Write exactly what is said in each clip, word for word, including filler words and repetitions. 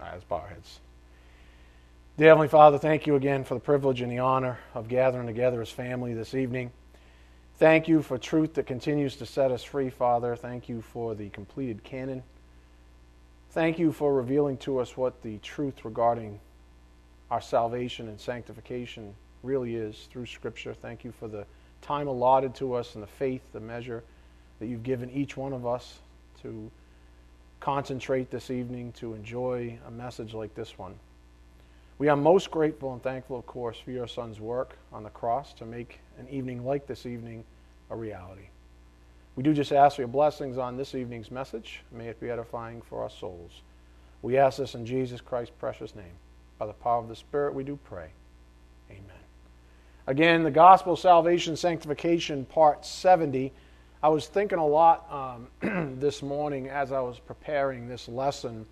All right, let's bow our heads. Dear Heavenly Father, thank you again for the privilege and the honor of gathering together as family this evening. Thank you for truth that continues to set us free, Father. Thank you for the completed canon. Thank you for revealing to us what the truth regarding our salvation and sanctification really is through Scripture. Thank you for the time allotted to us and the faith, the measure that you've given each one of us to concentrate this evening to enjoy a message like this one. We are most grateful and thankful, of course, for your Son's work on the cross to make an evening like this evening a reality. We do just ask for your blessings on this evening's message. May it be edifying for our souls. We ask this in Jesus Christ's precious name. By the power of the Spirit we do pray. Amen. Again, the Gospel, Salvation, Sanctification, Part seventy. I was thinking a lot um, this morning as I was preparing this lesson,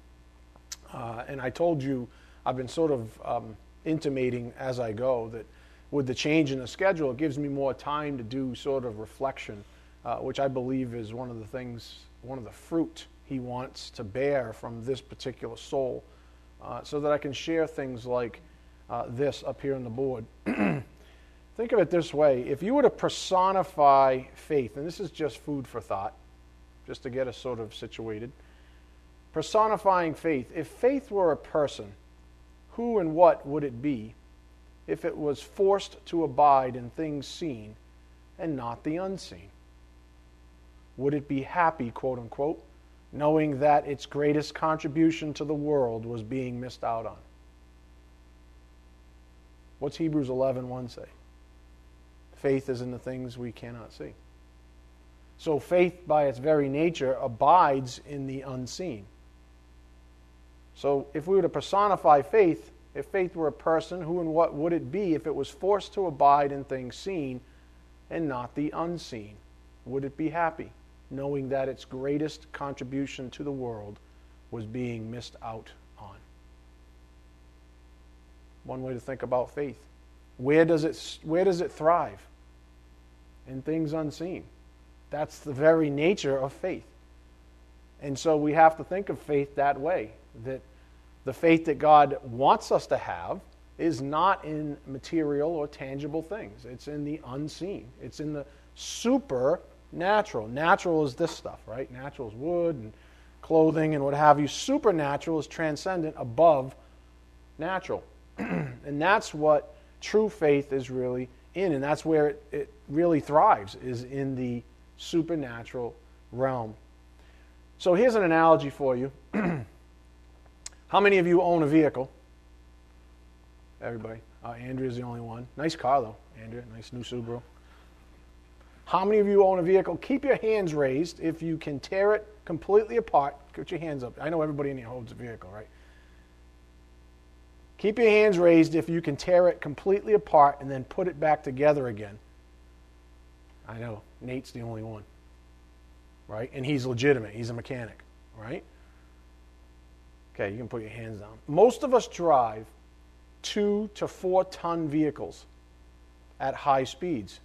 uh, and I told you I've been sort of um, intimating as I go that with the change in the schedule, it gives me more time to do sort of reflection, uh, which I believe is one of the things, one of the fruit he wants to bear from this particular soul, uh, so that I can share things like uh, this up here on the board. Think of it this way. If you were to personify faith, and this is just food for thought, just to get us sort of situated, personifying faith, if faith were a person, who and what would it be if it was forced to abide in things seen and not the unseen? Would it be happy, quote unquote, knowing that its greatest contribution to the world was being missed out on? What's Hebrews eleven one say? Faith is in the things we cannot see. So faith, by its very nature, abides in the unseen. So if we were to personify faith, if faith were a person, who and what would it be if it was forced to abide in things seen and not the unseen? Would it be happy, knowing that its greatest contribution to the world was being missed out on? One way to think about faith. Where does it, where does it thrive? In things unseen. That's the very nature of faith. And so we have to think of faith that way, that the faith that God wants us to have is not in material or tangible things. It's in the unseen. It's in the supernatural. Natural is this stuff, right? Natural is wood and clothing and what have you. Supernatural is transcendent, above natural. And that's what true faith is really in, and that's where it, it really thrives, is in the supernatural realm. So here's an analogy for you. How many of you own a vehicle? Everybody. Uh, Andrea's the only one. Nice car, though, Andrea. Nice new Subaru. How many of you own a vehicle? Keep your hands raised if you can tear it completely apart. Put your hands up. I know everybody in here holds a vehicle, right? Keep your hands raised if you can tear it completely apart and then put it back together again. I know, Nate's the only one, right? And he's legitimate. He's a mechanic, right? Okay, you can put your hands down. Most of us drive two to four-ton vehicles at high speeds,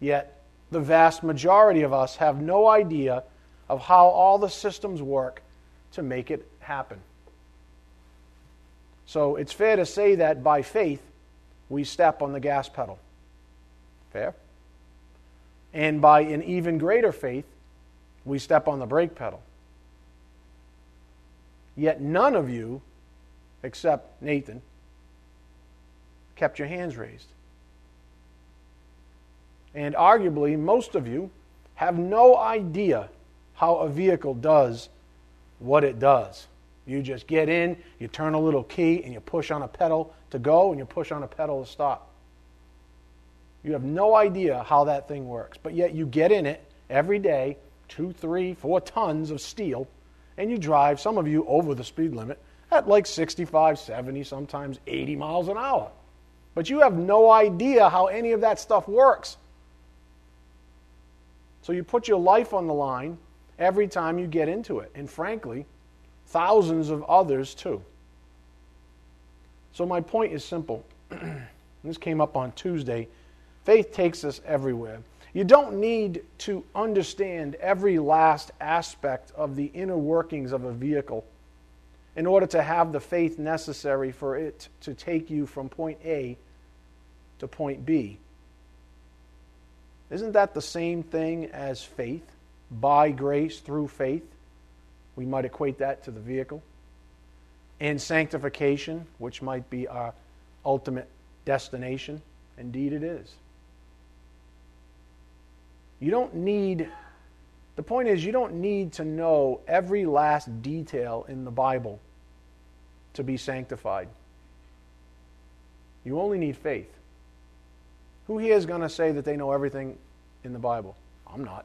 yet the vast majority of us have no idea of how all the systems work to make it happen. So it's fair to say that by faith, we step on the gas pedal. Fair? And by an even greater faith, we step on the brake pedal. Yet none of you, except Nathan, kept your hands raised. And arguably, most of you have no idea how a vehicle does what it does. You just get in, you turn a little key, and you push on a pedal to go, and you push on a pedal to stop. You have no idea how that thing works, but yet you get in it every day, two, three, four tons of steel, and you drive, some of you, over the speed limit at like sixty-five, seventy, sometimes eighty miles an hour. But you have no idea how any of that stuff works. So you put your life on the line every time you get into it, and frankly, thousands of others too. So my point is simple. This came up on Tuesday. Faith takes us everywhere. You don't need to understand every last aspect of the inner workings of a vehicle in order to have the faith necessary for it to take you from point A to point B. Isn't that the same thing as faith? By grace, through faith. We might equate that to the vehicle. And sanctification, which might be our ultimate destination. Indeed it is. You don't need... The point is, you don't need to know every last detail in the Bible to be sanctified. You only need faith. Who here is going to say that they know everything in the Bible? I'm not.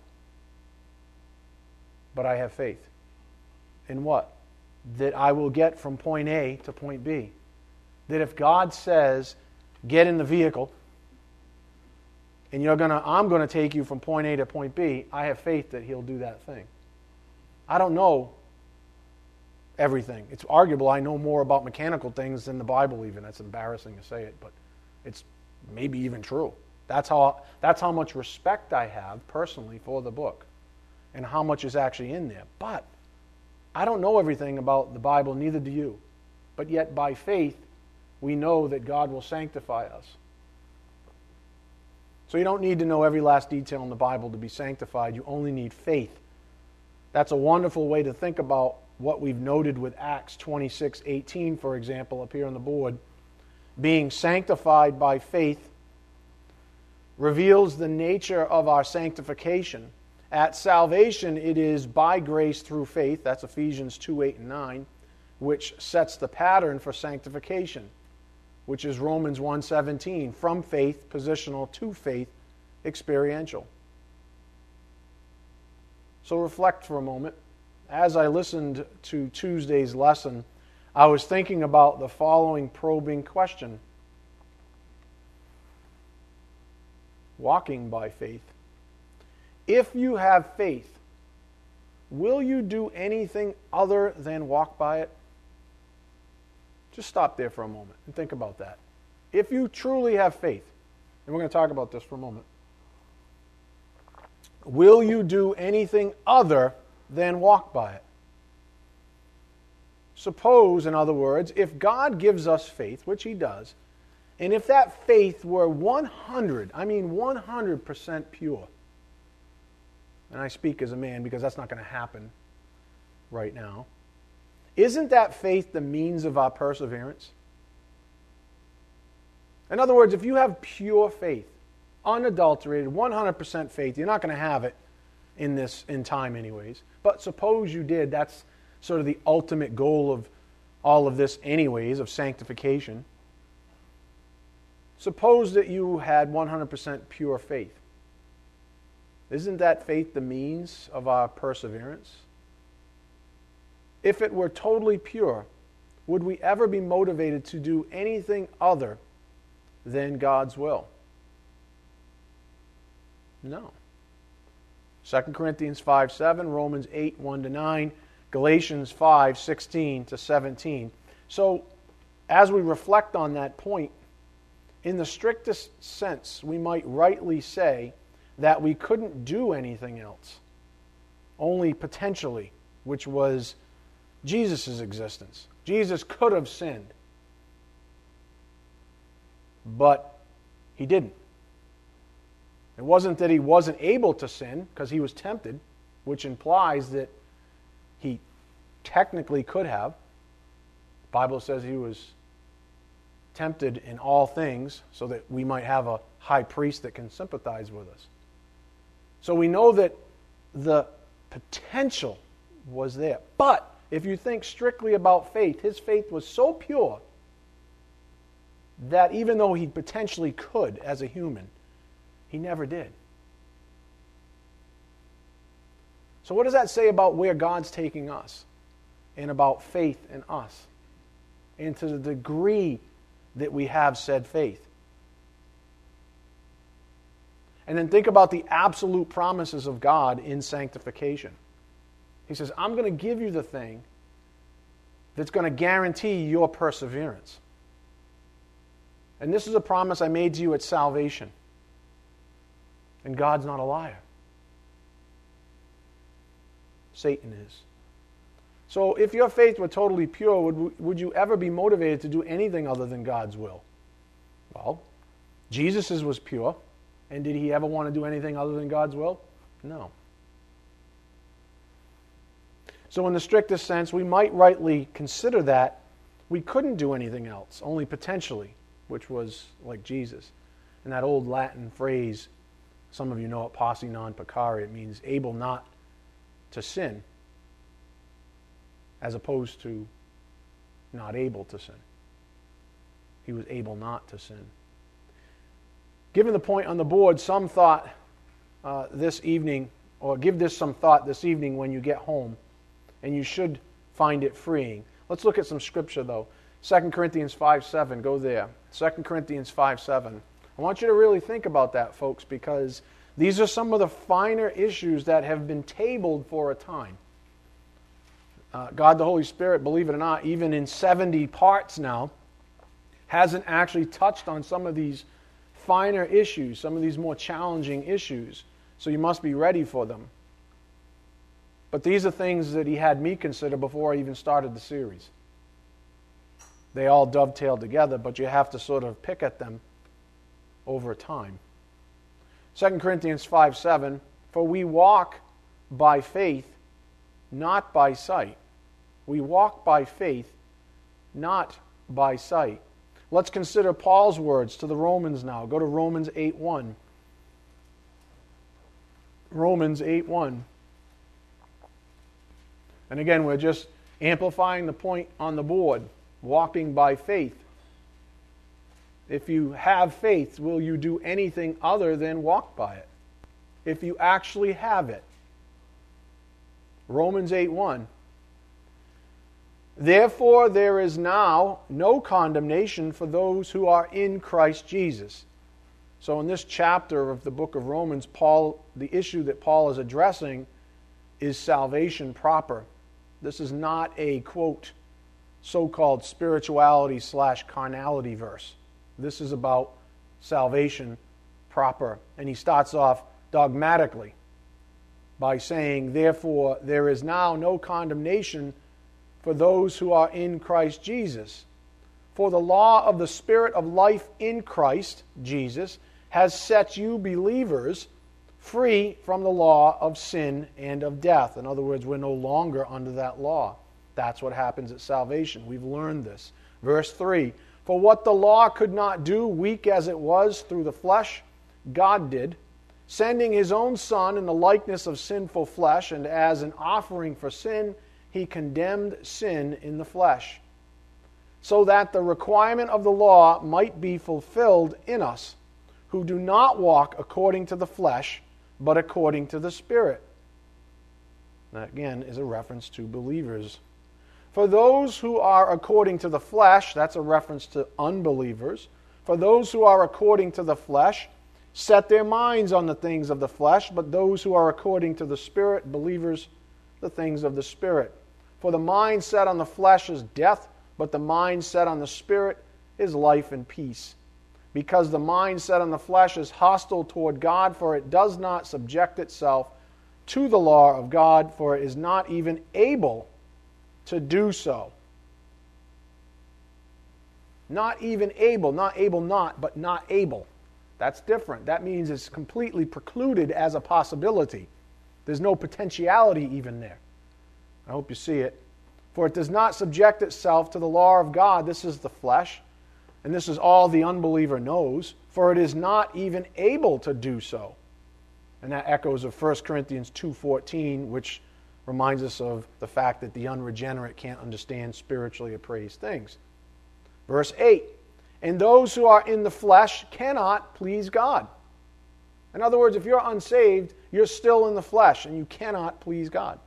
But I have faith. In what? That I will get from point A to point B. That if God says, get in the vehicle, and you're gonna, I'm going to take you from point A to point B, I have faith that He'll do that thing. I don't know everything. It's arguable I know more about mechanical things than the Bible even. That's embarrassing to say it, but it's maybe even true. That's how, that's how much respect I have personally for the book and how much is actually in there. But I don't know everything about the Bible, neither do you. But yet by faith, we know that God will sanctify us. So you don't need to know every last detail in the Bible to be sanctified. You only need faith. That's a wonderful way to think about what we've noted with Acts twenty-six eighteen, for example, up here on the board. Being sanctified by faith reveals the nature of our sanctification. At salvation, it is by grace through faith. That's Ephesians two eight and nine, which sets the pattern for sanctification, which is Romans one seventeen, from faith, positional, to faith, experiential. So reflect for a moment. As I listened to Tuesday's lesson, I was thinking about the following probing question. Walking by faith. If you have faith, will you do anything other than walk by it? Just stop there for a moment and think about that. If you truly have faith, and we're going to talk about this for a moment, will you do anything other than walk by it? Suppose, in other words, if God gives us faith, which He does, and if that faith were one hundred, I mean one hundred percent pure, and I speak as a man because that's not going to happen right now, isn't that faith the means of our perseverance? In other words, if you have pure faith, unadulterated, one hundred percent faith, you're not going to have it in this in time anyways. But suppose you did, that's sort of the ultimate goal of all of this anyways, of sanctification. Suppose that you had one hundred percent pure faith. Isn't that faith the means of our perseverance? If it were totally pure, would we ever be motivated to do anything other than God's will? No. Second Corinthians five seven, Romans eight one to nine, Galatians five sixteen to seventeen. So, as we reflect on that point, in the strictest sense, we might rightly say that we couldn't do anything else, only potentially, which was Jesus' existence. Jesus could have sinned, but He didn't. It wasn't that He wasn't able to sin, because He was tempted, which implies that He technically could have. The Bible says He was tempted in all things, so that we might have a high priest that can sympathize with us. So we know that the potential was there, but if you think strictly about faith, His faith was so pure that even though He potentially could as a human, He never did. So what does that say about where God's taking us and about faith in us and to the degree that we have said faith? And then think about the absolute promises of God in sanctification. He says, I'm going to give you the thing that's going to guarantee your perseverance. And this is a promise I made to you at salvation. And God's not a liar. Satan is. So if your faith were totally pure, would, would you ever be motivated to do anything other than God's will? Well, Jesus's was pure, and did he ever want to do anything other than God's will? No. So in the strictest sense, we might rightly consider that we couldn't do anything else, only potentially, which was like Jesus. And that old Latin phrase, some of you know it, posse non peccare, it means able not to sin, as opposed to not able to sin. He was able not to sin. Given the point on the board, some thought uh, this evening, or give this some thought this evening when you get home, and you should find it freeing. Let's look at some scripture, though. Second Corinthians five seven, go there. Second Corinthians five seven. I want you to really think about that, folks, because these are some of the finer issues that have been tabled for a time. Uh, God the Holy Spirit, believe it or not, even in seventy parts now, hasn't actually touched on some of these finer issues, some of these more challenging issues. So you must be ready for them. But these are things that he had me consider before I even started the series. They all dovetail together, but you have to sort of pick at them over time. Second Corinthians five seven, for we walk by faith, not by sight. We walk by faith, not by sight. Let's consider Paul's words to the Romans now. Go to Romans eight one. Romans eight one. And again, we're just amplifying the point on the board, walking by faith. If you have faith, will you do anything other than walk by it? If you actually have it. Romans eight one. Therefore there is now no condemnation for those who are in Christ Jesus. So in this chapter of the book of Romans, Paul, the issue that Paul is addressing is salvation proper. This is not a, quote, so-called spirituality slash carnality verse. This is about salvation proper. And he starts off dogmatically by saying, therefore, there is now no condemnation for those who are in Christ Jesus. For the law of the Spirit of life in Christ Jesus has set you believers free from the law of sin and of death. In other words, we're no longer under that law. That's what happens at salvation. We've learned this. Verse three, for what the law could not do, weak as it was through the flesh, God did, sending his own Son in the likeness of sinful flesh, and as an offering for sin, he condemned sin in the flesh, so that the requirement of the law might be fulfilled in us, who do not walk according to the flesh, but according to the Spirit. That, again, is a reference to believers. For those who are according to the flesh, that's a reference to unbelievers. For those who are according to the flesh, set their minds on the things of the flesh, but those who are according to the Spirit, believers, the things of the Spirit. For the mind set on the flesh is death, but the mind set on the Spirit is life and peace. Because the mind set on the flesh is hostile toward God, for it does not subject itself to the law of God, for it is not even able to do so. Not even able, not able not, but not able. That's different. That means it's completely precluded as a possibility. There's no potentiality even there. I hope you see it. For it does not subject itself to the law of God. This is the flesh, and this is all the unbeliever knows, for it is not even able to do so. And that echoes of First Corinthians two fourteen, which reminds us of the fact that the unregenerate can't understand spiritually appraised things. Verse eight, and those who are in the flesh cannot please God. In other words, if you're unsaved, you're still in the flesh and you cannot please God.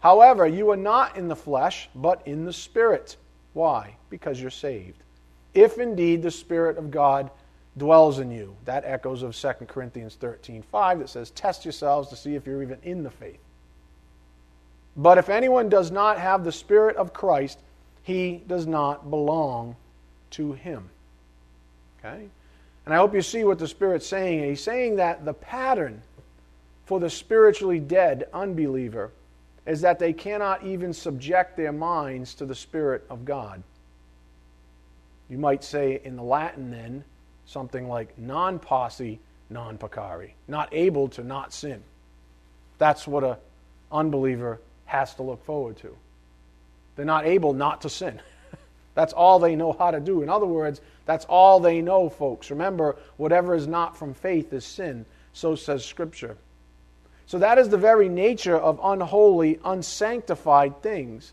However, you are not in the flesh, but in the Spirit. Why? Because you're saved. If indeed the Spirit of God dwells in you. That echoes of Second Corinthians thirteen five that says, test yourselves to see if you're even in the faith. But if anyone does not have the Spirit of Christ, he does not belong to him. Okay? And I hope you see what the Spirit's saying. He's saying that the pattern for the spiritually dead unbeliever is that they cannot even subject their minds to the Spirit of God. You might say in the Latin then, something like non posse, non peccari, not able to not sin. That's what an unbeliever has to look forward to. They're not able not to sin. That's all they know how to do. In other words, that's all they know, folks. Remember, whatever is not from faith is sin. So says Scripture. So that is the very nature of unholy, unsanctified things.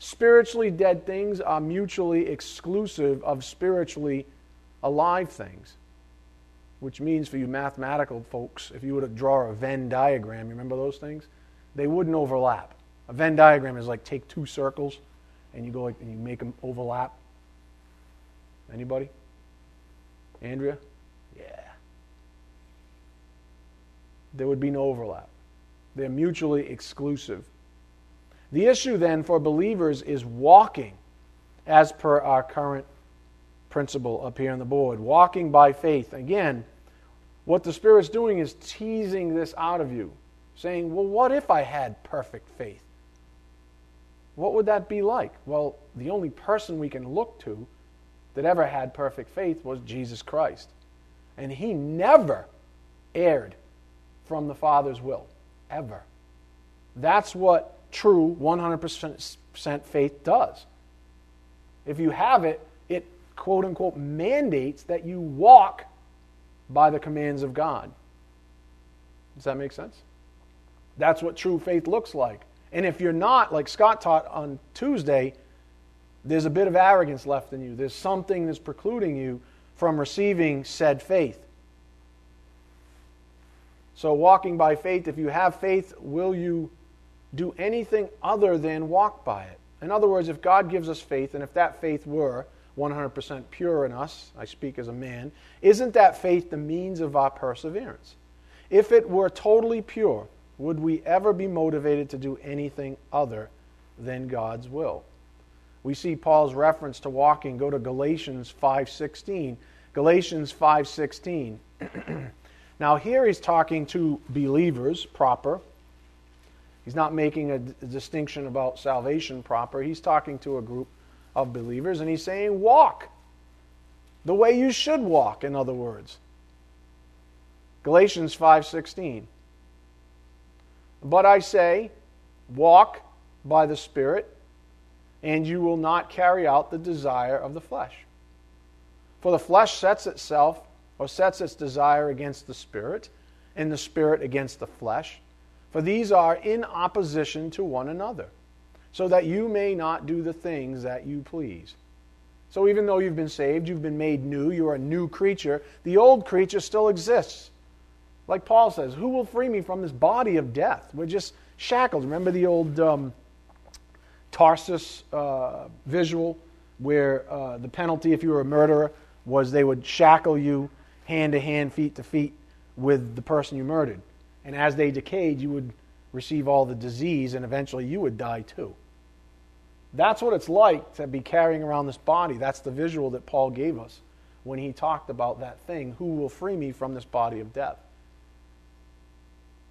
Spiritually dead things are mutually exclusive of spiritually alive things. Which means for you mathematical folks, if you were to draw a Venn diagram, you remember those things? They wouldn't overlap. A Venn diagram is like take two circles and you go like, and you make them overlap. Anybody? Andrea? Yeah. There would be no overlap. They're mutually exclusive. The issue then for believers is walking as per our current principle up here on the board. Walking by faith. Again, what the Spirit's doing is teasing this out of you. Saying, well, what if I had perfect faith? What would that be like? Well, the only person we can look to that ever had perfect faith was Jesus Christ. And He never erred from the Father's will. Ever. That's what true one hundred percent faith does. If you have it, it quote-unquote mandates that you walk by the commands of God. Does that make sense? That's what true faith looks like. And if you're not, like Scott taught on Tuesday, there's a bit of arrogance left in you. There's something that's precluding you from receiving said faith. So walking by faith, if you have faith, will you do anything other than walk by it? In other words, if God gives us faith, and if that faith were one hundred percent pure in us, I speak as a man, isn't that faith the means of our perseverance? If it were totally pure, would we ever be motivated to do anything other than God's will? We see Paul's reference to walking. Go to Galatians five sixteen. Galatians five sixteen. Now here he's talking to believers proper. He's not making a d- distinction about salvation proper. He's talking to a group of believers, and he's saying walk the way you should walk, in other words. Galatians five sixteen. But I say, walk by the Spirit, and you will not carry out the desire of the flesh. For the flesh sets itself, or sets its desire against the Spirit, and the Spirit against the flesh. For these are in opposition to one another, so that you may not do the things that you please. So even though you've been saved, you've been made new, you're a new creature, the old creature still exists. Like Paul says, who will free me from this body of death? We're just shackled. Remember the old um, Tarsus uh, visual where uh, the penalty if you were a murderer was they would shackle you hand to hand, feet to feet with the person you murdered. And as they decayed, you would receive all the disease and eventually you would die too. That's what it's like to be carrying around this body. That's the visual that Paul gave us when he talked about that thing, who will free me from this body of death?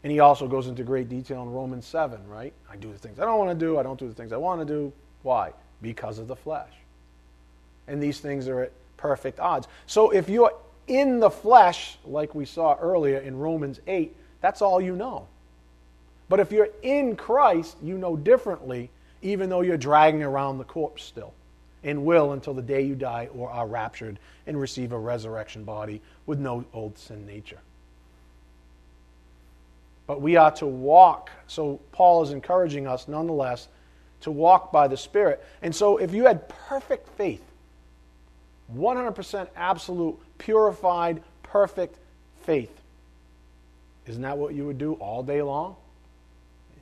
And he also goes into great detail in Romans seven, right? I do the things I don't want to do. I don't do the things I want to do. Why? Because of the flesh. And these things are at perfect odds. So if you're in the flesh, like we saw earlier in Romans eight, that's all you know. But if you're in Christ, you know differently, even though you're dragging around the corpse still, and will until the day you die or are raptured and receive a resurrection body with no old sin nature. But we are to walk. So Paul is encouraging us, nonetheless, to walk by the Spirit. And so if you had perfect faith, one hundred percent absolute, purified, perfect faith, isn't that what you would do all day long?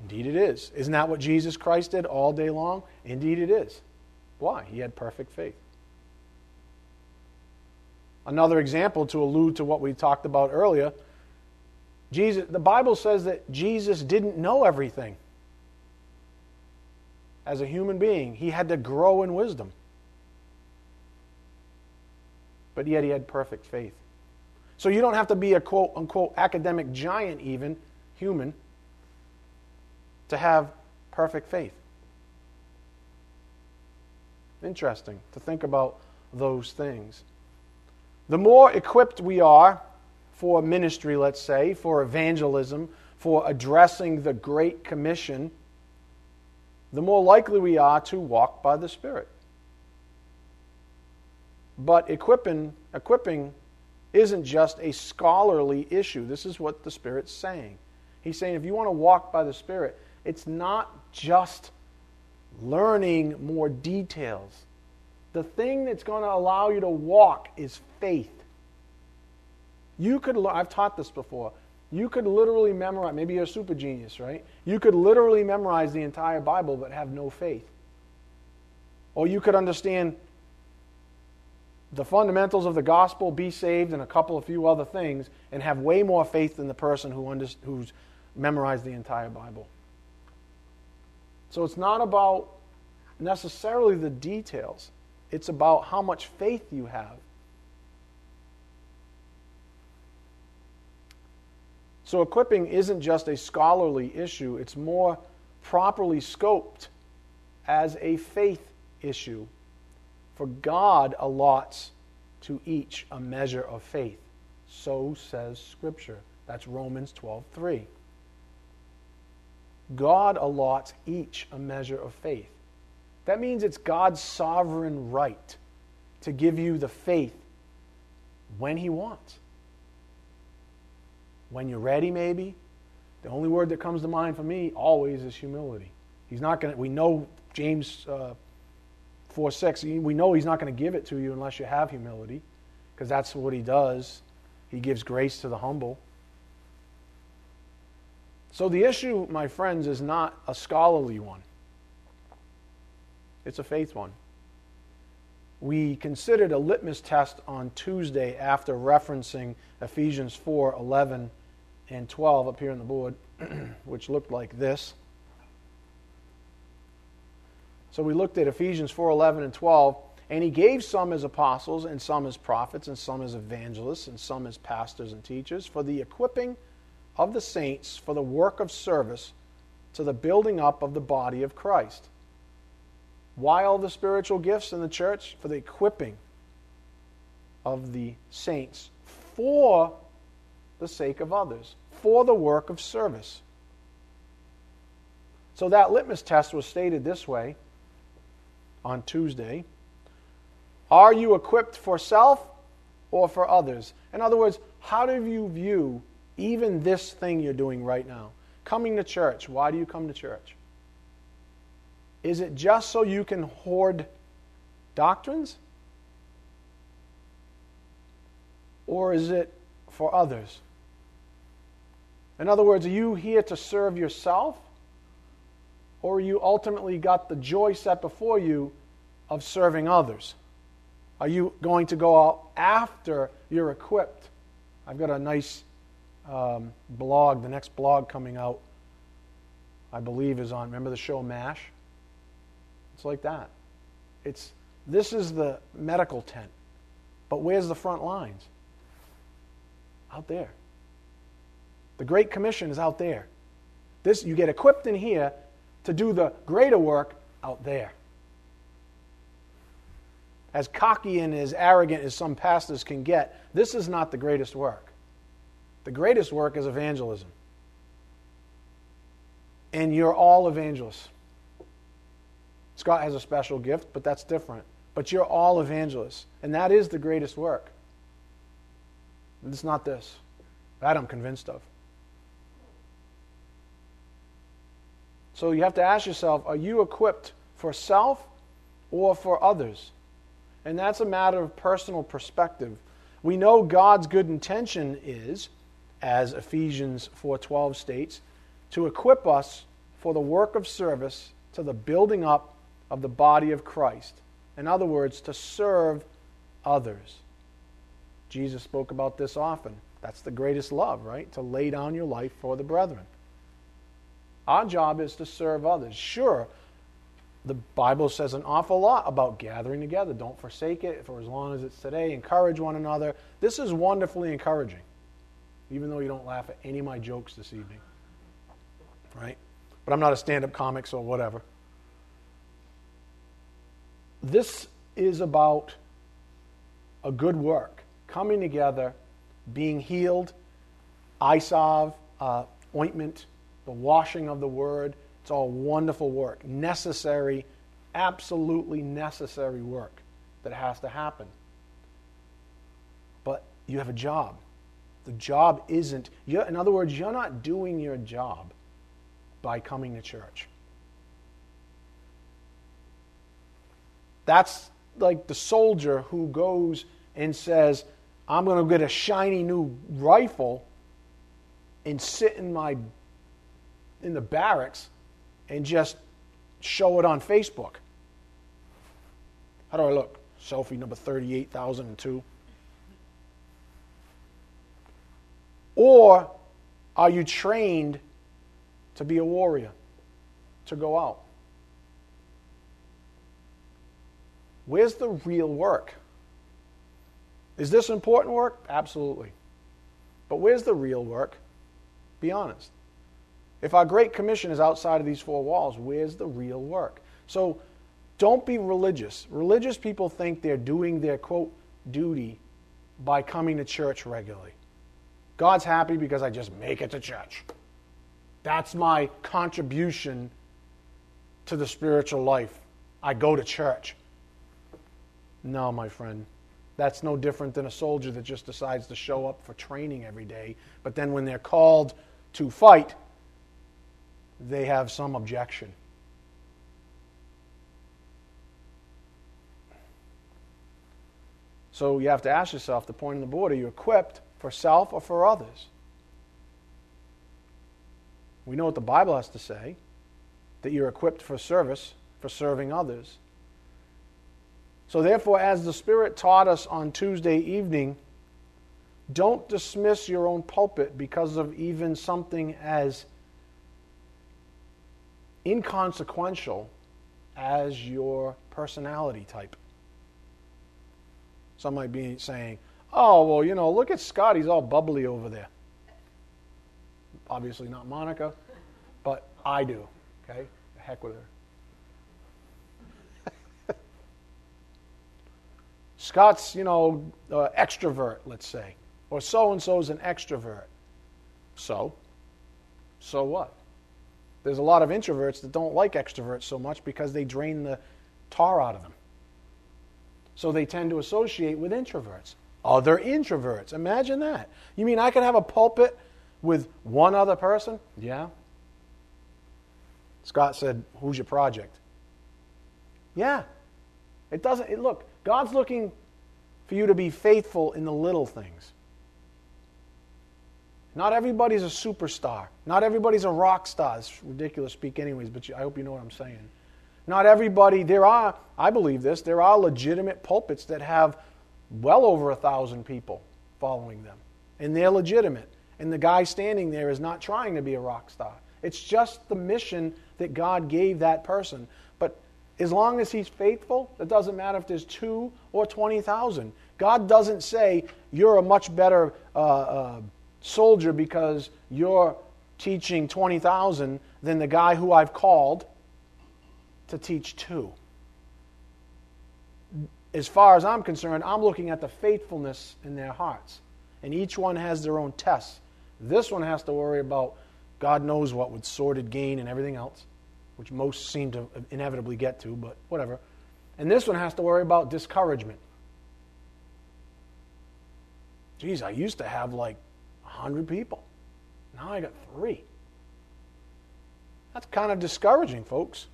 Indeed it is. Isn't that what Jesus Christ did all day long? Indeed it is. Why? He had perfect faith. Another example to allude to what we talked about earlier, Jesus, the Bible says that Jesus didn't know everything. As a human being, he had to grow in wisdom. But yet he had perfect faith. So you don't have to be a quote-unquote academic giant even, human, to have perfect faith. Interesting to think about those things. The more equipped we are for ministry, let's say, for evangelism, for addressing the Great Commission, the more likely we are to walk by the Spirit. But equipping, equipping isn't just a scholarly issue. This is what the Spirit's saying. He's saying if you want to walk by the Spirit, it's not just learning more details. The thing that's going to allow you to walk is faith. You could, I've taught this before, you could literally memorize, maybe you're a super genius, right? You could literally memorize the entire Bible but have no faith. Or you could understand the fundamentals of the gospel, be saved, and a couple of few other things, and have way more faith than the person who under, who's memorized the entire Bible. So it's not about necessarily the details. It's about how much faith you have. So equipping isn't just a scholarly issue. It's more properly scoped as a faith issue. For God allots to each a measure of faith. So says Scripture. That's Romans twelve three. God allots each a measure of faith. That means it's God's sovereign right to give you the faith when He wants. When you're ready, maybe. The only word that comes to mind for me always is humility. He's not going to, we know James uh, four six, we know He's not going to give it to you unless you have humility, because that's what He does. He gives grace to the humble. So the issue, my friends, is not a scholarly one. It's a faith one. We considered a litmus test on Tuesday after referencing Ephesians four eleven and twelve up here on the board, which looked like this. So we looked at Ephesians four eleven and twelve, and He gave some as apostles, and some as prophets, and some as evangelists, and some as pastors and teachers, for the equipping of the saints for the work of service to the building up of the body of Christ. Why all the spiritual gifts in the church? For the equipping of the saints for the sake of others, for the work of service. So that litmus test was stated this way on Tuesday. Are you equipped for self or for others? In other words, how do you view even this thing you're doing right now? Coming to church. Why do you come to church? Is it just so you can hoard doctrines? Or is it for others? In other words, are you here to serve yourself? Or you ultimately got the joy set before you of serving others? Are you going to go out after you're equipped? I've got a nice Um, blog, the next blog coming out, I believe, is on, remember the show MASH? It's like that. It's, this is the medical tent, but where's the front lines? Out there. The Great Commission is out there. This, you get equipped in here to do the greater work out there. As cocky and as arrogant as some pastors can get, this is not the greatest work. The greatest work is evangelism. And you're all evangelists. Scott has a special gift, but that's different. But you're all evangelists. And that is the greatest work. And it's not this. That I'm convinced of. So you have to ask yourself, are you equipped for self or for others? And that's a matter of personal perspective. We know God's good intention is, as Ephesians four twelve states, to equip us for the work of service to the building up of the body of Christ. In other words, to serve others. Jesus spoke about this often. That's the greatest love, right? To lay down your life for the brethren. Our job is to serve others. Sure, the Bible says an awful lot about gathering together. Don't forsake it for as long as it's today. Encourage one another. This is wonderfully encouraging, even though you don't laugh at any of my jokes this evening, right? but I'm not a stand-up comic, so whatever. This is about a good work, coming together, being healed, isalve, uh, ointment, the washing of the word. It's all wonderful work, necessary, absolutely necessary work that has to happen. But you have a job. The job isn't, you're, in other words, you're not doing your job by coming to church. That's like the soldier who goes and says, I'm going to get a shiny new rifle and sit in my in the barracks and just show it on Facebook. How do I look? Selfie number thirty-eight thousand two. Or are you trained to be a warrior, to go out? Where's the real work? Is this important work? Absolutely. But where's the real work? Be honest. If our Great Commission is outside of these four walls, where's the real work? So don't be religious. Religious people think they're doing their, quote, duty by coming to church regularly. God's happy because I just make it to church. That's my contribution to the spiritual life. I go to church. No, my friend. That's no different than a soldier that just decides to show up for training every day, but then when they're called to fight, they have some objection. So you have to ask yourself the point on the board, are you equipped for self or for others? We know what the Bible has to say, that you're equipped for service, for serving others. So therefore, as the Spirit taught us on Tuesday evening, don't dismiss your own pulpit because of even something as inconsequential as your personality type. Some might be saying, oh, well, you know, look at Scott, he's all bubbly over there. Obviously not Monica, but I do, okay? The heck with her. Scott's, you know, uh, extrovert, let's say. Or so-and-so's an extrovert. So? So what? There's a lot of introverts that don't like extroverts so much because they drain the tar out of them. So they tend to associate with introverts. Other introverts. Imagine that. You mean I could have a pulpit with one other person? Yeah. Scott said, who's your project? Yeah. It doesn't, it, look... God's looking for you to be faithful in the little things. Not everybody's a superstar. Not everybody's a rock star. It's ridiculous speak anyways, but you, I hope you know what I'm saying. Not everybody, there are, I believe this, there are legitimate pulpits that have well over a thousand people following them. And they're legitimate. And the guy standing there is not trying to be a rock star. It's just the mission that God gave that person. As long as he's faithful, it doesn't matter if there's two or twenty thousand. God doesn't say, you're a much better uh, uh, soldier because you're teaching twenty thousand than the guy who I've called to teach two. As far as I'm concerned, I'm looking at the faithfulness in their hearts. And each one has their own tests. This one has to worry about God knows what with sordid gain and everything else, which most seem to inevitably get to, but whatever. And this one has to worry about discouragement. Geez, I used to have like one hundred people. Now I got three. That's kind of discouraging, folks.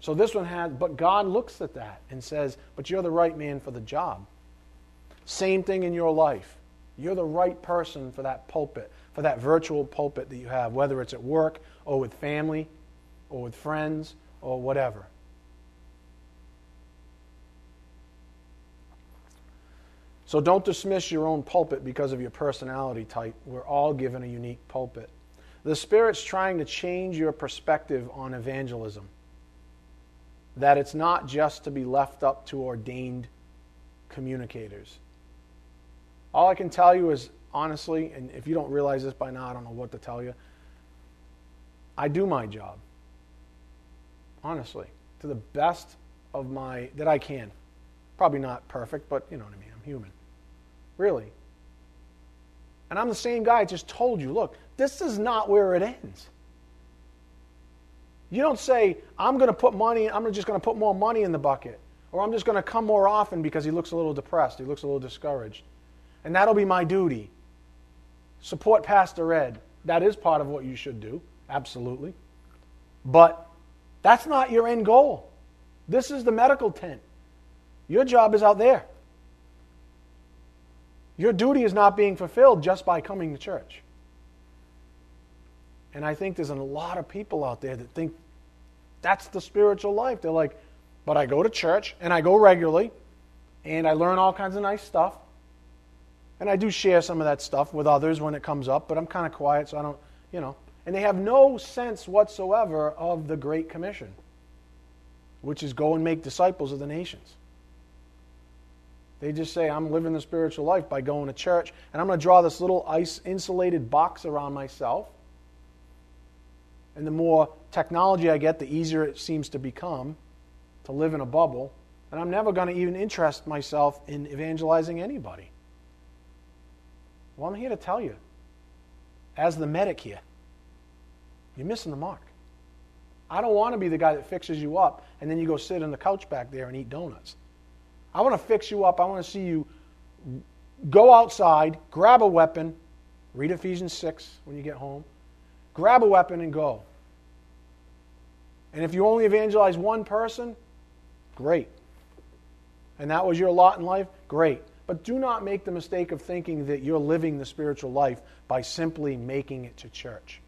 So this one had, but God looks at that and says, but you're the right man for the job. Same thing in your life. You're the right person for that pulpit, for that virtual pulpit that you have, whether it's at work or with family or with friends or whatever. So don't dismiss your own pulpit because of your personality type. We're all given a unique pulpit. The Spirit's trying to change your perspective on evangelism, that it's not just to be left up to ordained communicators. All I can tell you is, honestly, and if you don't realize this by now, I don't know what to tell you. I do my job, honestly, to the best of my, that I can. Probably not perfect, but you know what I mean, I'm human. Really. And I'm the same guy I just told you, look, this is not where it ends. You don't say, I'm going to put money, I'm just going to put more money in the bucket, or I'm just going to come more often because he looks a little depressed, he looks a little discouraged. And that'll be my duty. Support Pastor Ed. That is part of what you should do, absolutely. But that's not your end goal. This is the medical tent. Your job is out there. Your duty is not being fulfilled just by coming to church. And I think there's a lot of people out there that think that's the spiritual life. They're like, but I go to church, and I go regularly, and I learn all kinds of nice stuff. And I do share some of that stuff with others when it comes up, but I'm kind of quiet, so I don't, you know. And they have no sense whatsoever of the Great Commission, which is go and make disciples of the nations. They just say, I'm living the spiritual life by going to church, and I'm going to draw this little ice insulated box around myself. And the more technology I get, the easier it seems to become to live in a bubble. And I'm never going to even interest myself in evangelizing anybody. Well, I'm here to tell you, as the medic here, you're missing the mark. I don't want to be the guy that fixes you up and then you go sit on the couch back there and eat donuts. I want to fix you up. I want to see you go outside, grab a weapon, read Ephesians six when you get home, grab a weapon and go. And if you only evangelize one person, great. And that was your lot in life, great. But do not make the mistake of thinking that you're living the spiritual life by simply making it to church.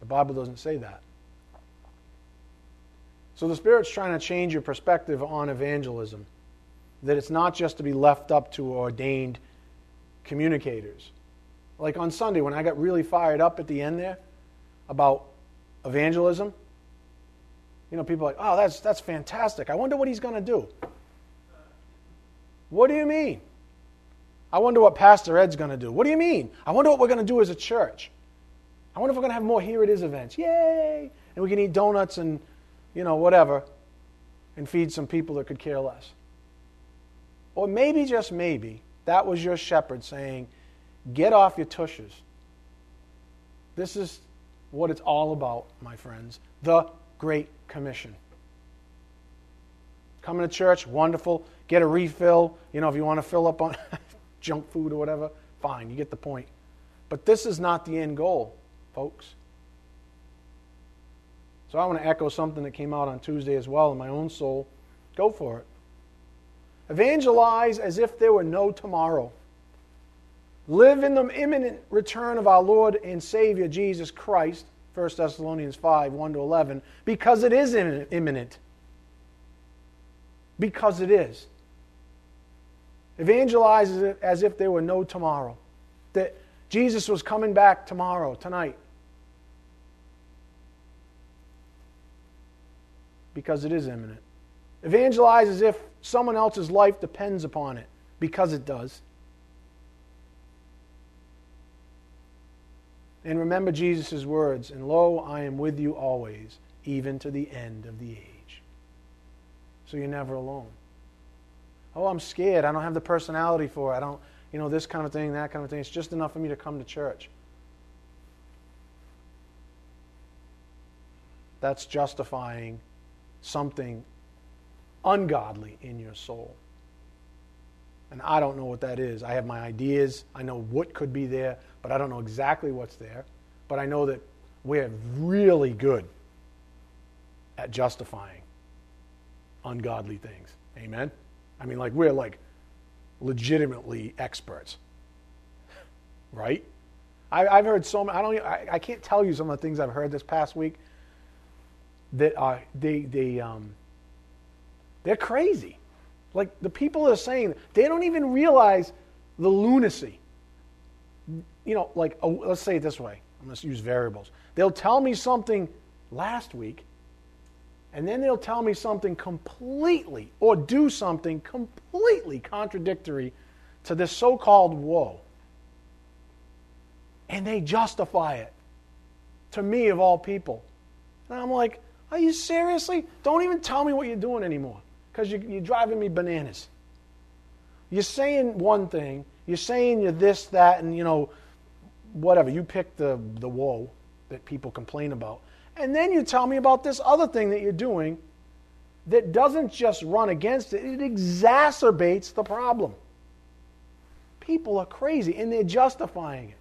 The Bible doesn't say that. So the Spirit's trying to change your perspective on evangelism, that it's not just to be left up to ordained communicators. Like on Sunday, when I got really fired up at the end there about evangelism, you know, people are like, oh, that's that's fantastic. I wonder what he's going to do. What do you mean? I wonder what Pastor Ed's going to do. What do you mean? I wonder what we're going to do as a church. I wonder if we're going to have more Here It Is events. Yay! And we can eat donuts and, you know, whatever, and feed some people that could care less. Or maybe, just maybe, that was your shepherd saying, get off your tushes. This is what it's all about, my friends. The Great Commission. Coming to church, wonderful. Get a refill. You know, if you want to fill up on junk food or whatever, fine, you get the point. But this is not the end goal, folks. So I want to echo something that came out on Tuesday as well in my own soul. Go for it. Evangelize as if there were no tomorrow. Live in the imminent return of our Lord and Savior Jesus Christ, First Thessalonians five, one to eleven, because it is imminent. Because it is. Evangelize as if there were no tomorrow. That Jesus was coming back tomorrow, tonight. Because it is imminent. Evangelize as if someone else's life depends upon it. Because it does. And remember Jesus' words, and lo, I am with you always, even to the end of the age. So you're never alone. Oh, I'm scared. I don't have the personality for it. I don't, you know, this kind of thing, that kind of thing. It's just enough for me to come to church. That's justifying something ungodly in your soul. And I don't know what that is. I have my ideas. I know what could be there, but I don't know exactly what's there. But I know that we're really good at justifying ungodly things. Amen? I mean, like, we're like legitimately experts. Right? I, I've heard so many, I don't, I, I can't tell you some of the things I've heard this past week that are, they, they, um, they're crazy. Like, the people that are saying, they don't even realize the lunacy. You know, like, oh, let's say it this way. I'm going to use variables. They'll tell me something last week, and then they'll tell me something completely, or do something completely contradictory to this so-called woe. and they justify it to me of all people. And I'm like, are you seriously? Don't even tell me what you're doing anymore, because you, you're driving me bananas. You're saying one thing, you're saying you're this, that, and you know, whatever. You pick the, the woe that people complain about. And then you tell me about this other thing that you're doing that doesn't just run against it, it exacerbates the problem. People are crazy, and they're justifying it.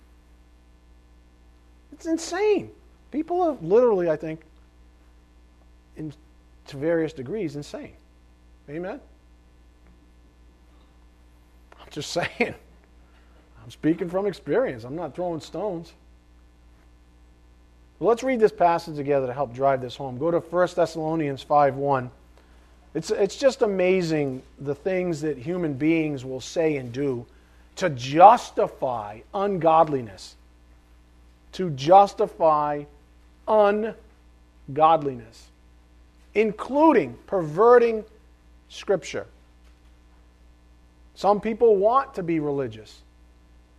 It's insane. People are literally, I think, in, to various degrees, insane. Amen? I'm just saying. I'm speaking from experience. I'm not throwing stones. Well, let's read this passage together to help drive this home. Go to First Thessalonians five one. It's, it's just amazing the things that human beings will say and do to justify ungodliness. To justify ungodliness, including perverting Scripture. Some people want to be religious,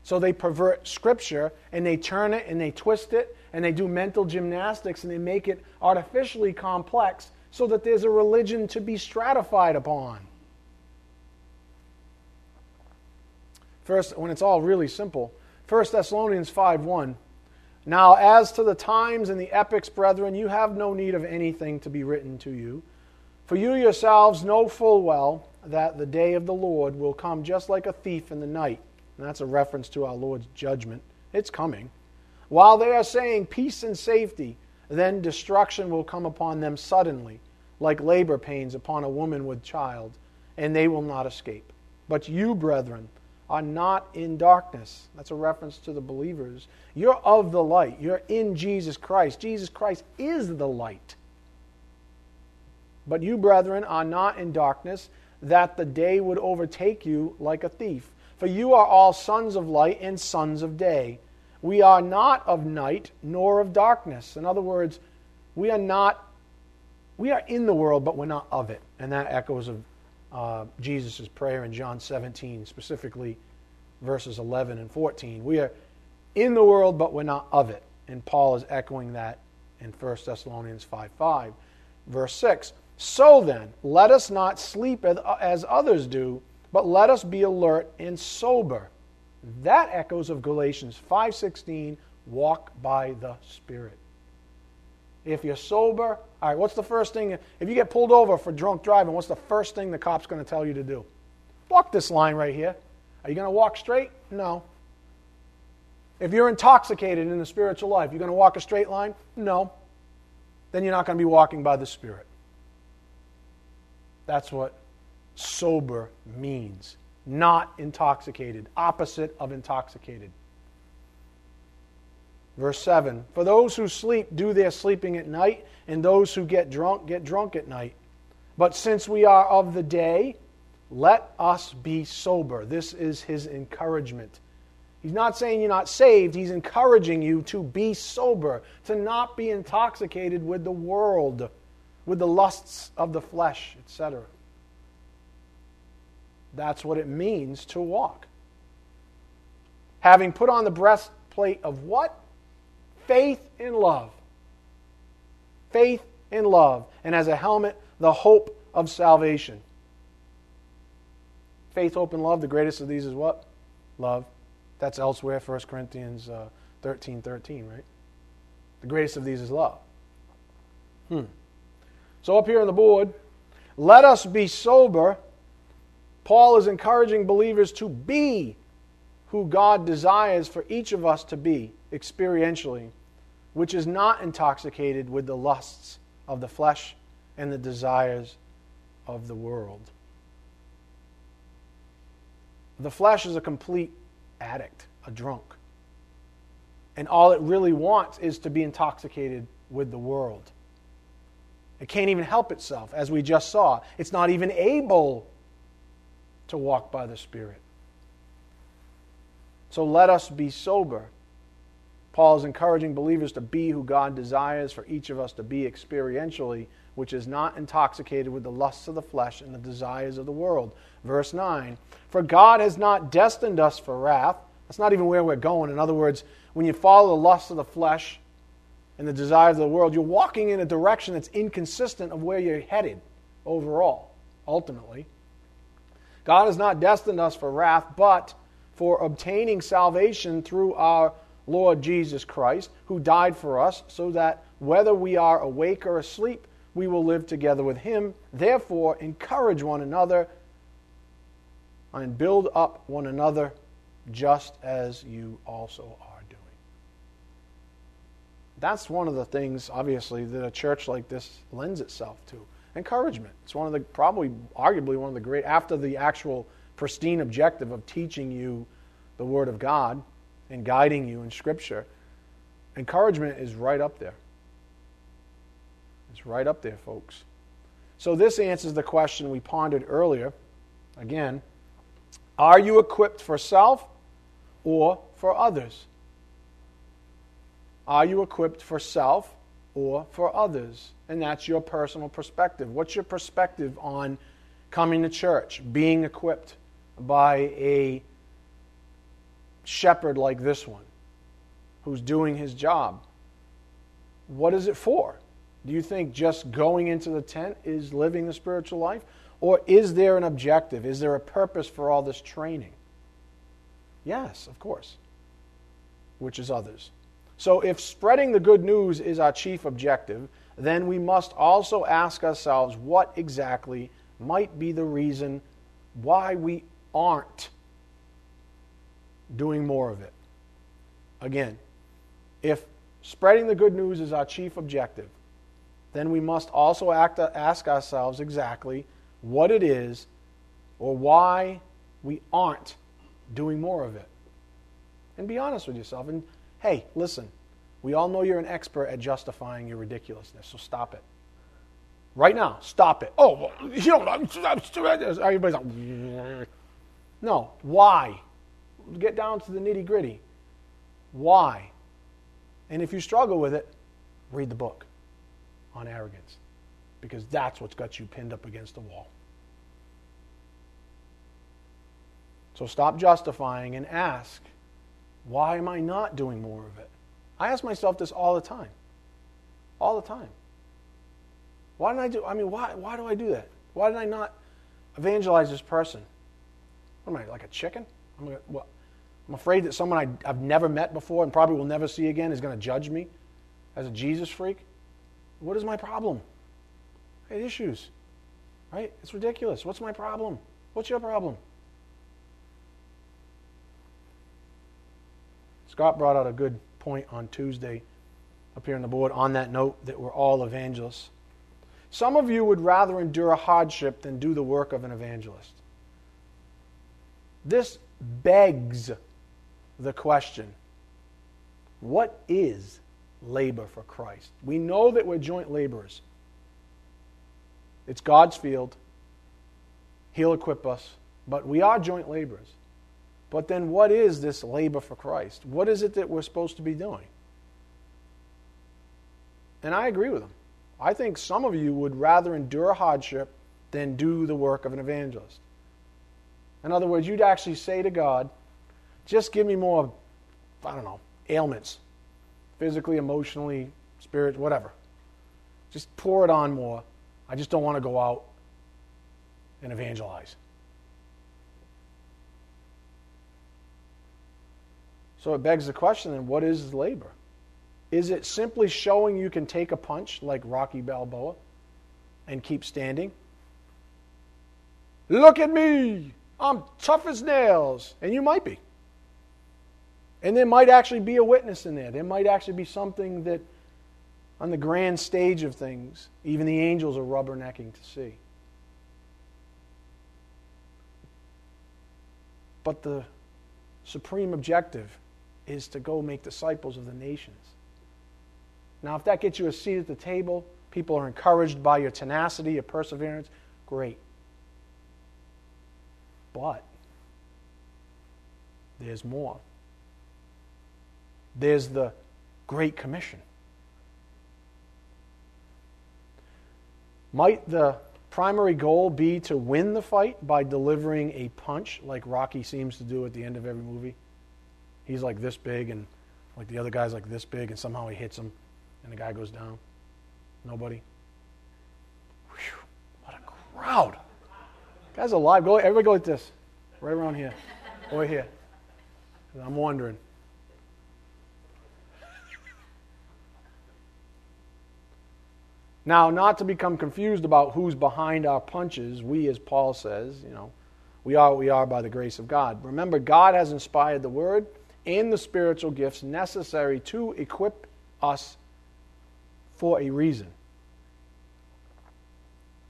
so they pervert Scripture, and they turn it, and they twist it, and they do mental gymnastics, and they make it artificially complex so that there's a religion to be stratified upon. First, when it's all really simple, First Thessalonians five one. Now, as to the times and the epochs, brethren, you have no need of anything to be written to you. For you yourselves know full well that the day of the Lord will come just like a thief in the night. And that's a reference to our Lord's judgment. It's coming. While they are saying peace and safety, then destruction will come upon them suddenly, like labor pains upon a woman with child, and they will not escape. But you, brethren, are not in darkness. That's a reference to the believers. You're of the light. You're in Jesus Christ. Jesus Christ is the light. But you, brethren, are not in darkness, that the day would overtake you like a thief. For you are all sons of light and sons of day. We are not of night nor of darkness. In other words, we are not, we are in the world, but we're not of it. And that echoes of Uh, Jesus' prayer in John seventeen, specifically verses eleven and fourteen. We are in the world, but we're not of it. And Paul is echoing that in First Thessalonians five five. Verse six, so then, let us not sleep as others do, but let us be alert and sober. That echoes of Galatians five sixteen, walk by the Spirit. If you're sober, all right, what's the first thing? If you get pulled over for drunk driving, what's the first thing the cop's going to tell you to do? Walk this line right here. Are you going to walk straight? No. If you're intoxicated in the spiritual life, you're going to walk a straight line? No. Then you're not going to be walking by the Spirit. That's what sober means. Not intoxicated. Opposite of intoxicated. Verse seven, for those who sleep do their sleeping at night, and those who get drunk get drunk at night. But since we are of the day, let us be sober. This is his encouragement. He's not saying you're not saved. He's encouraging you to be sober, to not be intoxicated with the world, with the lusts of the flesh, et cetera. That's what it means to walk. Having put on the breastplate of what? Faith in love. Faith in love. And as a helmet, the hope of salvation. Faith, hope, and love. The greatest of these is what? Love. That's elsewhere, First Corinthians thirteen thirteen, right? The greatest of these is love. Hmm. So up here on the board, let us be sober. Paul is encouraging believers to be who God desires for each of us to be experientially, which is not intoxicated with the lusts of the flesh and the desires of the world. The flesh is a complete addict, a drunk. And all it really wants is to be intoxicated with the world. It can't even help itself, as we just saw. It's not even able to walk by the Spirit. So let us be sober. Paul is encouraging believers to be who God desires for each of us to be experientially, which is not intoxicated with the lusts of the flesh and the desires of the world. Verse nine, for God has not destined us for wrath. That's not even where we're going. In other words, when you follow the lusts of the flesh and the desires of the world, you're walking in a direction that's inconsistent of where you're headed overall, ultimately. God has not destined us for wrath, but for obtaining salvation through our Lord Jesus Christ, who died for us, so that whether we are awake or asleep, we will live together with him. Therefore, encourage one another and build up one another, just as you also are doing. That's one of the things, obviously, that a church like this lends itself to. Encouragement. It's one of the, probably, arguably one of the great, after the actual pristine objective of teaching you the Word of God and guiding you in Scripture, encouragement is right up there. It's right up there, folks. So this answers the question we pondered earlier. Again, are you equipped for self or for others? Are you equipped for self or for others? And that's your personal perspective. What's your perspective on coming to church, being equipped by a shepherd like this one who's doing his job? What is it for? Do you think just going into the tent is living the spiritual life? Or is there an objective? Is there a purpose for all this training? Yes, of course, which is others. So if spreading the good news is our chief objective, then we must also ask ourselves what exactly might be the reason why we aren't doing more of it. Again, if spreading the good news is our chief objective, then we must also act, ask ourselves exactly what it is or why we aren't doing more of it. And be honest with yourself. And hey, listen, we all know you're an expert at justifying your ridiculousness, so stop it. Right now, stop it. Oh, well, you know, I'm, I'm, everybody's like, no, why? Get down to the nitty-gritty. Why? And if you struggle with it, read the book on arrogance, because that's what's got you pinned up against the wall. So stop justifying and ask, why am I not doing more of it? I ask myself this all the time. All the time. Why didn't I do, I mean, why, why do I do that? Why did I not evangelize this person? What am I, like a chicken? I'm, gonna, well, I'm afraid that someone I, I've never met before and probably will never see again is going to judge me as a Jesus freak. What is my problem? I had issues, right? It's ridiculous. What's my problem? What's your problem? Scott brought out a good point on Tuesday up here on the board on that note that we're all evangelists. Some of you would rather endure a hardship than do the work of an evangelist. This begs the question, what is labor for Christ? We know that we're joint laborers. It's God's field. He'll equip us, but we are joint laborers. But then what is this labor for Christ? What is it that we're supposed to be doing? And I agree with him. I think some of you would rather endure hardship than do the work of an evangelist. In other words, you'd actually say to God, just give me more, I don't know, ailments. Physically, emotionally, spirit, whatever. Just pour it on more. I just don't want to go out and evangelize. So it begs the question, then, what is labor? Is it simply showing you can take a punch like Rocky Balboa and keep standing? Look at me! I'm tough as nails! And you might be. And there might actually be a witness in there. There might actually be something that, on the grand stage of things, even the angels are rubbernecking to see. But the supreme objective is to go make disciples of the nations. Now, if that gets you a seat at the table, people are encouraged by your tenacity, your perseverance, great. But there's more. There's the Great Commission. Might the primary goal be to win the fight by delivering a punch like Rocky seems to do at the end of every movie? He's like this big and Like the other guy's like this big and somehow he hits him and the guy goes down. Nobody. Whew, what a crowd. Guys alive. Go, everybody go like this. Right around here. Over here. I'm wondering. Now, not to become confused about who's behind our punches, we, as Paul says, you know, we are what we are by the grace of God. Remember, God has inspired the Word and the spiritual gifts necessary to equip us for a reason.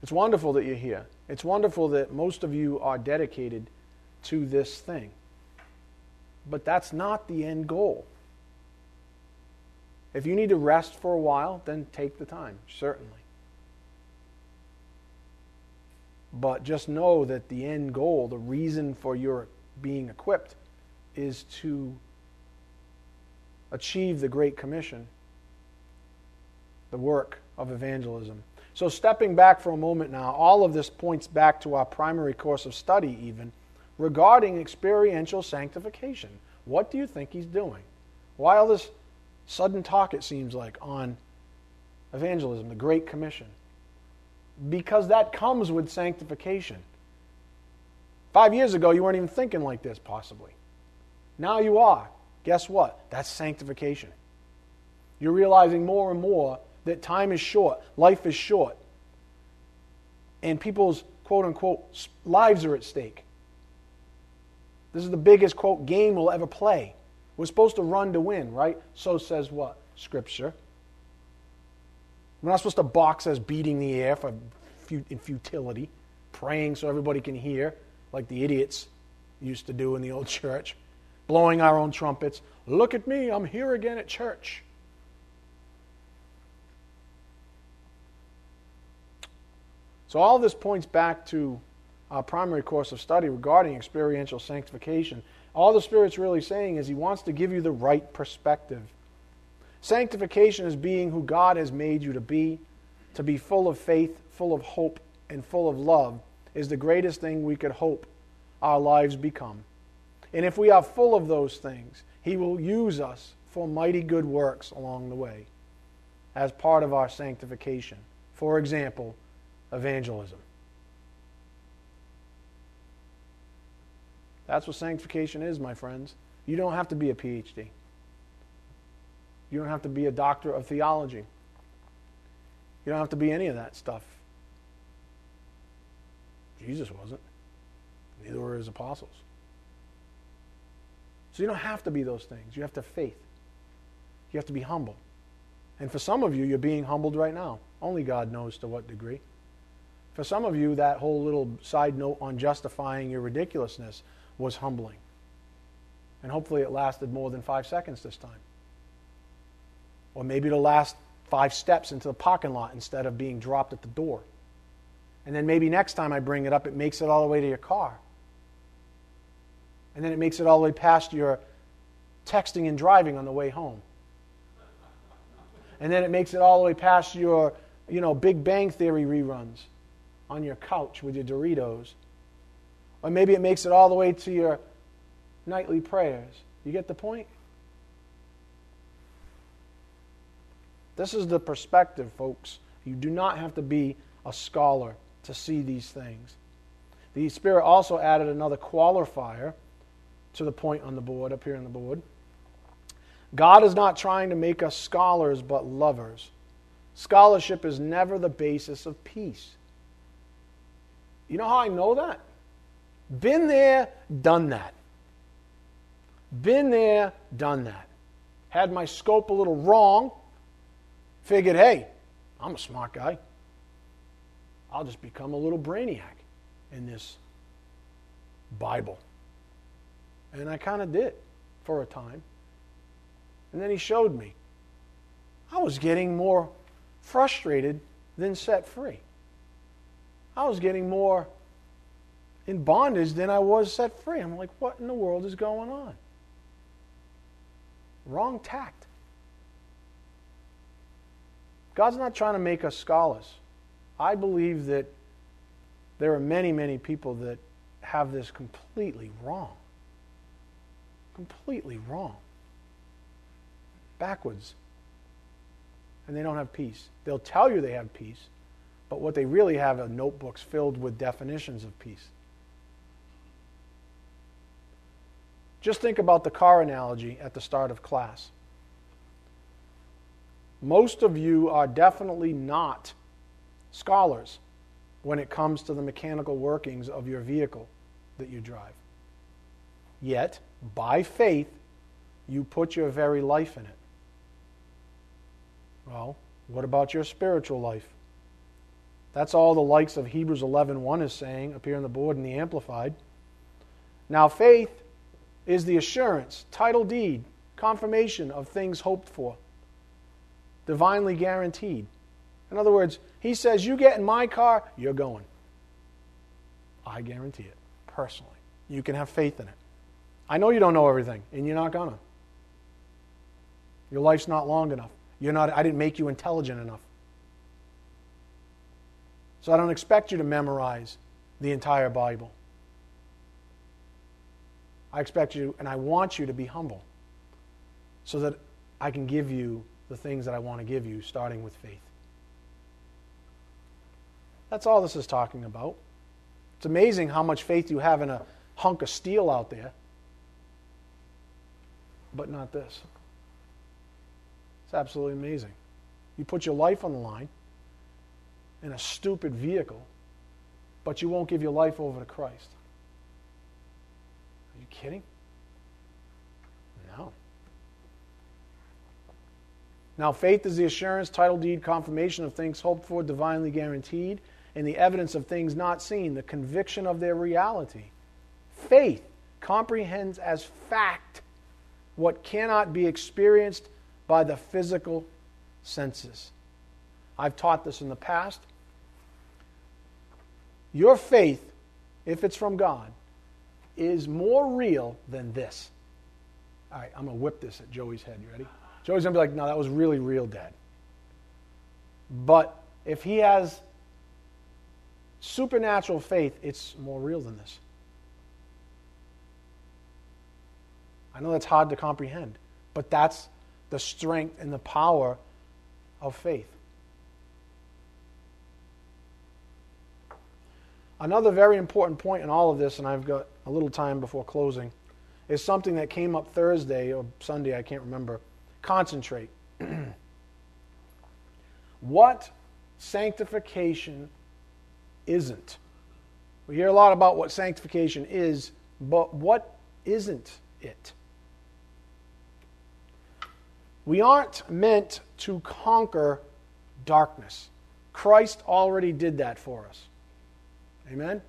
It's wonderful that you're here. It's wonderful that most of you are dedicated to this thing. But that's not the end goal. If you need to rest for a while, then take the time, certainly. But just know that the end goal, the reason for your being equipped, is to achieve the Great Commission, the work of evangelism. So stepping back for a moment now, all of this points back to our primary course of study even, regarding experiential sanctification. What do you think he's doing? Why all this sudden talk, it seems like, on evangelism, the Great Commission? Because that comes with sanctification. Five years ago, you weren't even thinking like this, possibly. Now you are. Guess what? That's sanctification. You're realizing more and more that time is short, life is short, and people's quote-unquote lives are at stake. This is the biggest, quote, game we'll ever play. We're supposed to run to win, right? So says what? Scripture. We're not supposed to box as beating the air for in futility, praying so everybody can hear, like the idiots used to do in the old church, blowing our own trumpets. Look at me, I'm here again at church. So all this points back to our primary course of study regarding experiential sanctification. All the Spirit's really saying is He wants to give you the right perspective. Sanctification is being who God has made you to be. To be full of faith, full of hope, and full of love is the greatest thing we could hope our lives become. And if we are full of those things, He will use us for mighty good works along the way as part of our sanctification. For example, evangelism. That's what sanctification is, my friends. You don't have to be a P H D. You don't have to be a doctor of theology. You don't have to be any of that stuff. Jesus wasn't. Neither were His apostles. So you don't have to be those things. You have to have faith. You have to be humble. And for some of you, you're being humbled right now. Only God knows to what degree. For some of you, that whole little side note on justifying your ridiculousness was humbling. And hopefully it lasted more than five seconds this time. Or maybe it'll last five steps into the parking lot instead of being dropped at the door. And then maybe next time I bring it up, it makes it all the way to your car. And then it makes it all the way past your texting and driving on the way home. And then it makes it all the way past your, you know, Big Bang Theory reruns on your couch with your Doritos. Or maybe it makes it all the way to your nightly prayers. You get the point? This is the perspective, folks. You do not have to be a scholar to see these things. The Spirit also added another qualifier to the point on the board, up here on the board. God is not trying to make us scholars, but lovers. Scholarship is never the basis of peace. You know how I know that? Been there, done that. Been there, done that. Had my scope a little wrong. Figured, hey, I'm a smart guy. I'll just become a little brainiac in this Bible. And I kind of did for a time. And then He showed me. I was getting more frustrated than set free. I was getting more in bondage than I was set free. I'm like, what in the world is going on? Wrong tact. God's not trying to make us scholars. I believe that there are many, many people that have this completely wrong. Completely wrong. backwards. And they don't have peace. They'll tell you they have peace, but what they really have are notebooks filled with definitions of peace. Just think about the car analogy at the start of class. Most of you are definitely not scholars when it comes to the mechanical workings of your vehicle that you drive. Yet, by faith, you put your very life in it. Well, what about your spiritual life? That's all the likes of Hebrews eleven one is saying up here on the board in the Amplified. Now faith is the assurance, title deed, confirmation of things hoped for, divinely guaranteed. In other words, he says, you get in my car, you're going. I guarantee it, personally. You can have faith in it. I know you don't know everything, and you're not gonna. Your life's not long enough. You're not, I didn't make you intelligent enough. So I don't expect you to memorize the entire Bible. I expect you, and I want you to be humble so that I can give you the things that I want to give you, starting with faith. That's all this is talking about. It's amazing how much faith you have in a hunk of steel out there, but not this. It's absolutely amazing. You put your life on the line in a stupid vehicle, but you won't give your life over to Christ. Are you kidding? No. Now, faith is the assurance, title deed, confirmation of things hoped for, divinely guaranteed, and the evidence of things not seen, the conviction of their reality. Faith comprehends as fact what cannot be experienced by the physical senses. I've taught this in the past. Your faith, if it's from God, is more real than this. All right, I'm going to whip this at Joey's head. You ready? Joey's going to be like, no, that was really real, Dad. But if he has supernatural faith, it's more real than this. I know that's hard to comprehend, but that's the strength and the power of faith. Another very important point in all of this, and I've got a little time before closing, is something that came up Thursday or Sunday, I can't remember. Concentrate. What sanctification isn't? We hear a lot about what sanctification is, but what isn't it? We aren't meant to conquer darkness. Christ already did that for us. Amen?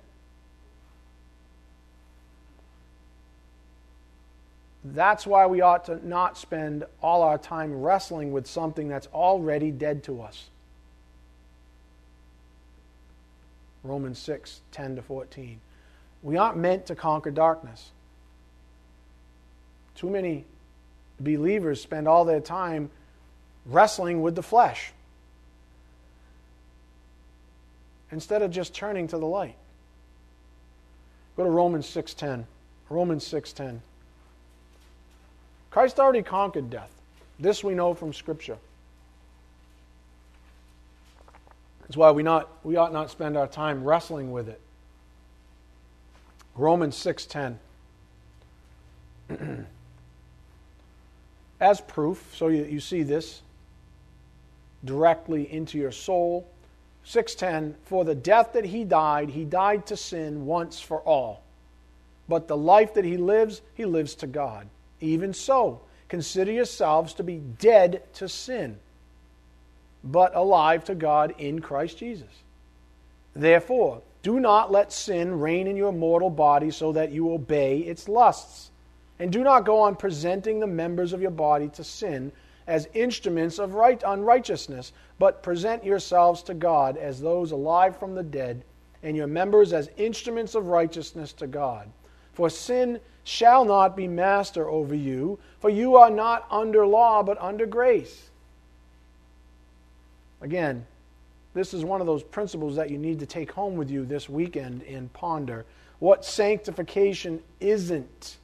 That's why we ought to not spend all our time wrestling with something that's already dead to us. Romans six, ten to fourteen. We aren't meant to conquer darkness. Too many believers spend all their time wrestling with the flesh instead of just turning to the light. Go to Romans six ten. Romans six ten. Christ already conquered death. This we know from Scripture. That's why we not we ought not spend our time wrestling with it. Romans six ten. As proof, so you, you see this directly into your soul. six ten, for the death that he died, he died to sin once for all. But the life that he lives, he lives to God. Even so, consider yourselves to be dead to sin, but alive to God in Christ Jesus. Therefore, do not let sin reign in your mortal body so that you obey its lusts. And do not go on presenting the members of your body to sin as instruments of right unrighteousness, but present yourselves to God as those alive from the dead, and your members as instruments of righteousness to God. For sin shall not be master over you, for you are not under law, but under grace. Again, this is one of those principles that you need to take home with you this weekend and ponder. What sanctification isn't.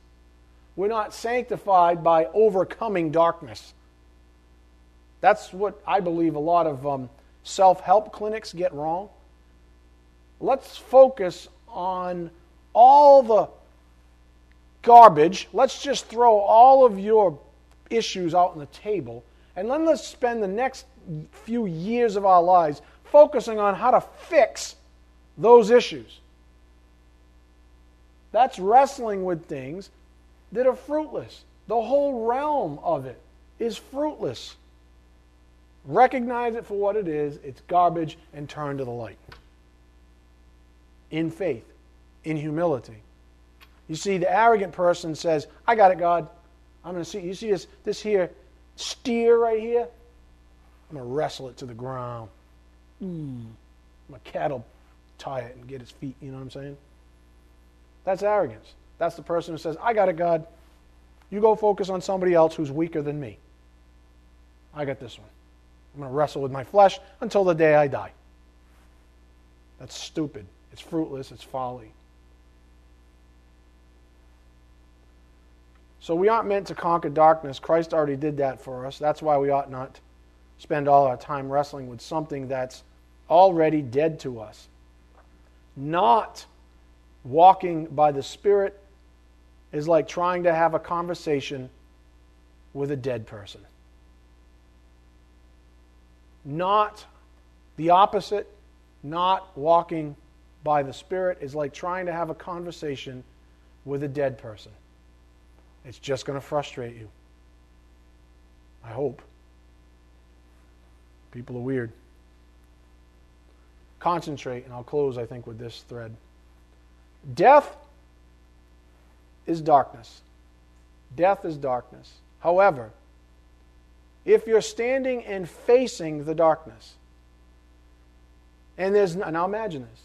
We're not sanctified by overcoming darkness. That's what I believe a lot of um, self-help clinics get wrong. Let's focus on all the garbage. Let's just throw all of your issues out on the table, and then let's spend the next few years of our lives focusing on how to fix those issues. That's wrestling with things that are fruitless. The whole realm of it is fruitless. Recognize it for what it is. It's garbage, and turn to the light. In faith, in humility. You see, the arrogant person says, I got it, God. I'm going to see. You see this, this here steer right here? I'm going to wrestle it to the ground. Mm. My cat will tie it and get his feet, you know what I'm saying? That's arrogance. That's the person who says, I got it, God. You go focus on somebody else who's weaker than me. I got this one. I'm going to wrestle with my flesh until the day I die. That's stupid. It's fruitless. It's folly. So we aren't meant to conquer darkness. Christ already did that for us. That's why we ought not spend all our time wrestling with something that's already dead to us. Not walking by the Spirit is like trying to have a conversation with a dead person. Not the opposite, not walking by the Spirit is like trying to have a conversation with a dead person. It's just going to frustrate you. I hope. People are weird. Concentrate, and I'll close, I think, with this thread. Death is darkness. Death is darkness. However, if you're standing and facing the darkness, and there's, now imagine this.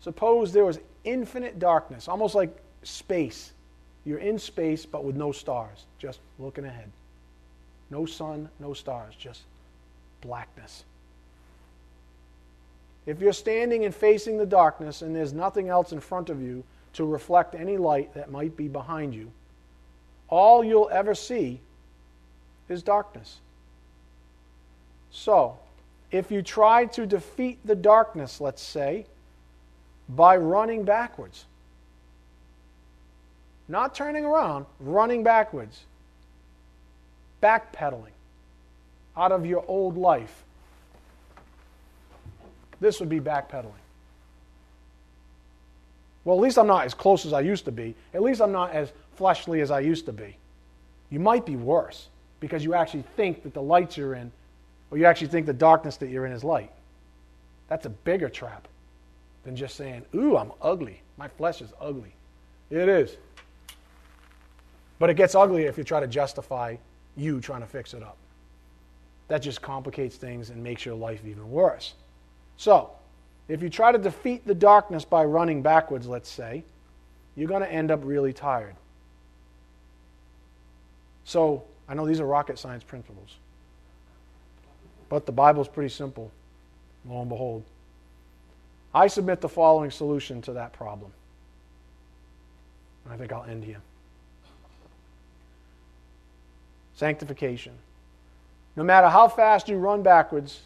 Suppose there was infinite darkness, almost like space. You're in space, but with no stars, just looking ahead. No sun, no stars, just blackness. If you're standing and facing the darkness and there's nothing else in front of you to reflect any light that might be behind you, all you'll ever see is darkness. So, if you try to defeat the darkness, let's say, by running backwards, not turning around, running backwards, backpedaling out of your old life, this would be backpedaling. Well, at least I'm not as close as I used to be. At least I'm not as fleshly as I used to be. You might be worse because you actually think that the light you're in, or you actually think the darkness that you're in is light. That's a bigger trap than just saying, ooh, I'm ugly. My flesh is ugly. It is. But it gets uglier if you try to justify you trying to fix it up. That just complicates things and makes your life even worse. So, if you try to defeat the darkness by running backwards, let's say, you're going to end up really tired. So, I know these are rocket science principles, but the Bible's pretty simple, lo and behold. I submit the following solution to that problem. And I think I'll end here. Sanctification. No matter how fast you run backwards,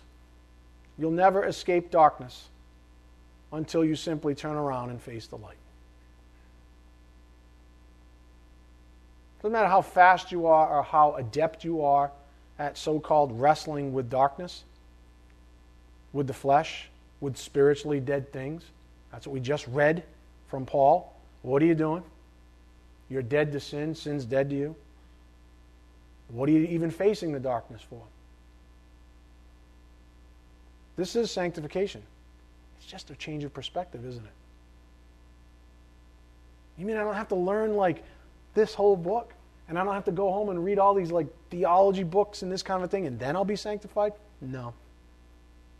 you'll never escape darkness until you simply turn around and face the light. Doesn't matter how fast you are or how adept you are at so-called wrestling with darkness, with the flesh, with spiritually dead things. That's what we just read from Paul. What are you doing? You're dead to sin. Sin's dead to you. What are you even facing the darkness for? This is sanctification. It's just a change of perspective, isn't it? You mean I don't have to learn like this whole book? And I don't have to go home and read all these like theology books and this kind of thing and then I'll be sanctified? No.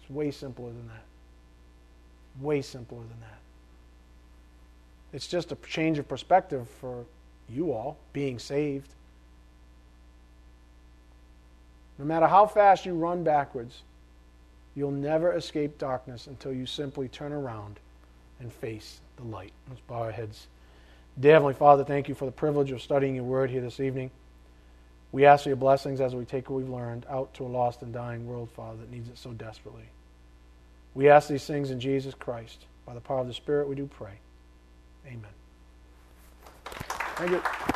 It's way simpler than that. Way simpler than that. It's just a change of perspective for you all being saved. No matter how fast you run backwards, you'll never escape darkness until you simply turn around and face the light. Let's bow our heads. Dear Heavenly Father, thank you for the privilege of studying your word here this evening. We ask for your blessings as we take what we've learned out to a lost and dying world, Father, that needs it so desperately. We ask these things in Jesus Christ. By the power of the Spirit, we do pray. Amen. Thank you.